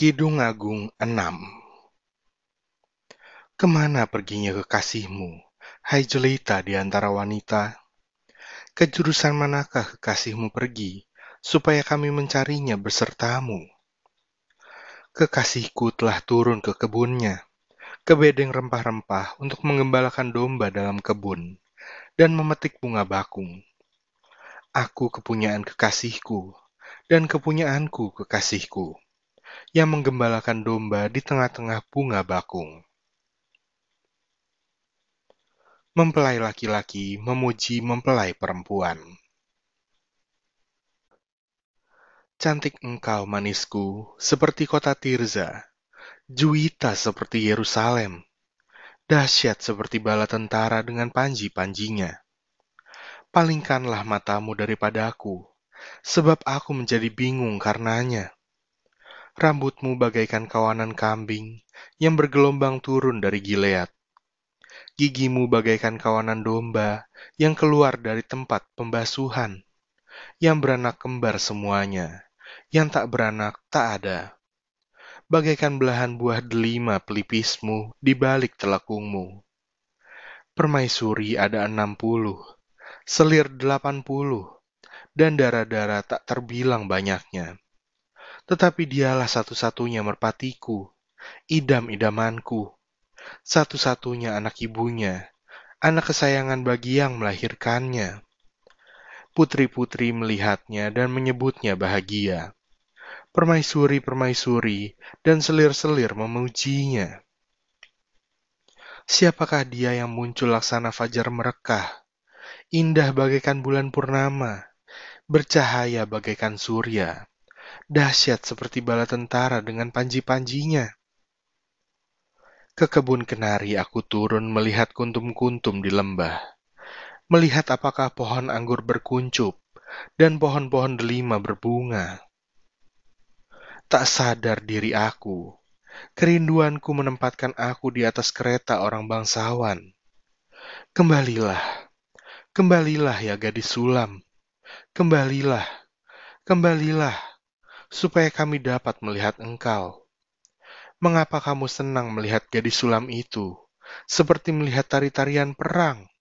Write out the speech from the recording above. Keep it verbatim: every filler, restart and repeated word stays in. Kidung Agung enam. Kemana perginya kekasihmu, hai jelita di antara wanita? Ke jurusan manakah kekasihmu pergi, supaya kami mencarinya bersertamu? Kekasihku telah turun ke kebunnya, ke bedeng rempah-rempah untuk mengembalakan domba dalam kebun, dan memetik bunga bakung. Aku kepunyaan kekasihku, dan kepunyaanku kekasihku, yang menggembalakan domba di tengah-tengah bunga bakung. Mempelai laki-laki memuji mempelai perempuan. Cantik engkau, manisku, seperti kota Tirza, juwita seperti Yerusalem, dahsyat seperti bala tentara dengan panji-panjinya. Palingkanlah matamu daripada aku, sebab aku menjadi bingung karenanya. Rambutmu bagaikan kawanan kambing yang bergelombang turun dari Gilead. Gigimu bagaikan kawanan domba yang keluar dari tempat pembasuhan, yang beranak kembar semuanya, yang tak beranak tak ada. Bagaikan belahan buah delima pelipismu di balik telakungmu. Permaisuri ada enam puluh, selir delapan puluh, dan dara-dara tak terbilang banyaknya. Tetapi dialah satu-satunya merpatiku, idam-idamanku, satu-satunya anak ibunya, anak kesayangan bagi yang melahirkannya. Putri-putri melihatnya dan menyebutnya bahagia. Permaisuri-permaisuri dan selir-selir memujinya. Siapakah dia yang muncul laksana fajar merekah, indah bagaikan bulan purnama, bercahaya bagaikan surya, dahsyat seperti bala tentara dengan panji-panjinya? Ke kebun kenari aku turun melihat kuntum-kuntum di lembah, melihat apakah pohon anggur berkuncup dan pohon-pohon delima berbunga. Tak sadar diri aku, kerinduanku menempatkan aku di atas kereta orang bangsawan. Kembalilah, kembalilah ya gadis sulam, kembalilah, kembalilah, supaya kami dapat melihat engkau. Mengapa kamu senang melihat gadis sulam itu, seperti melihat tari-tarian perang?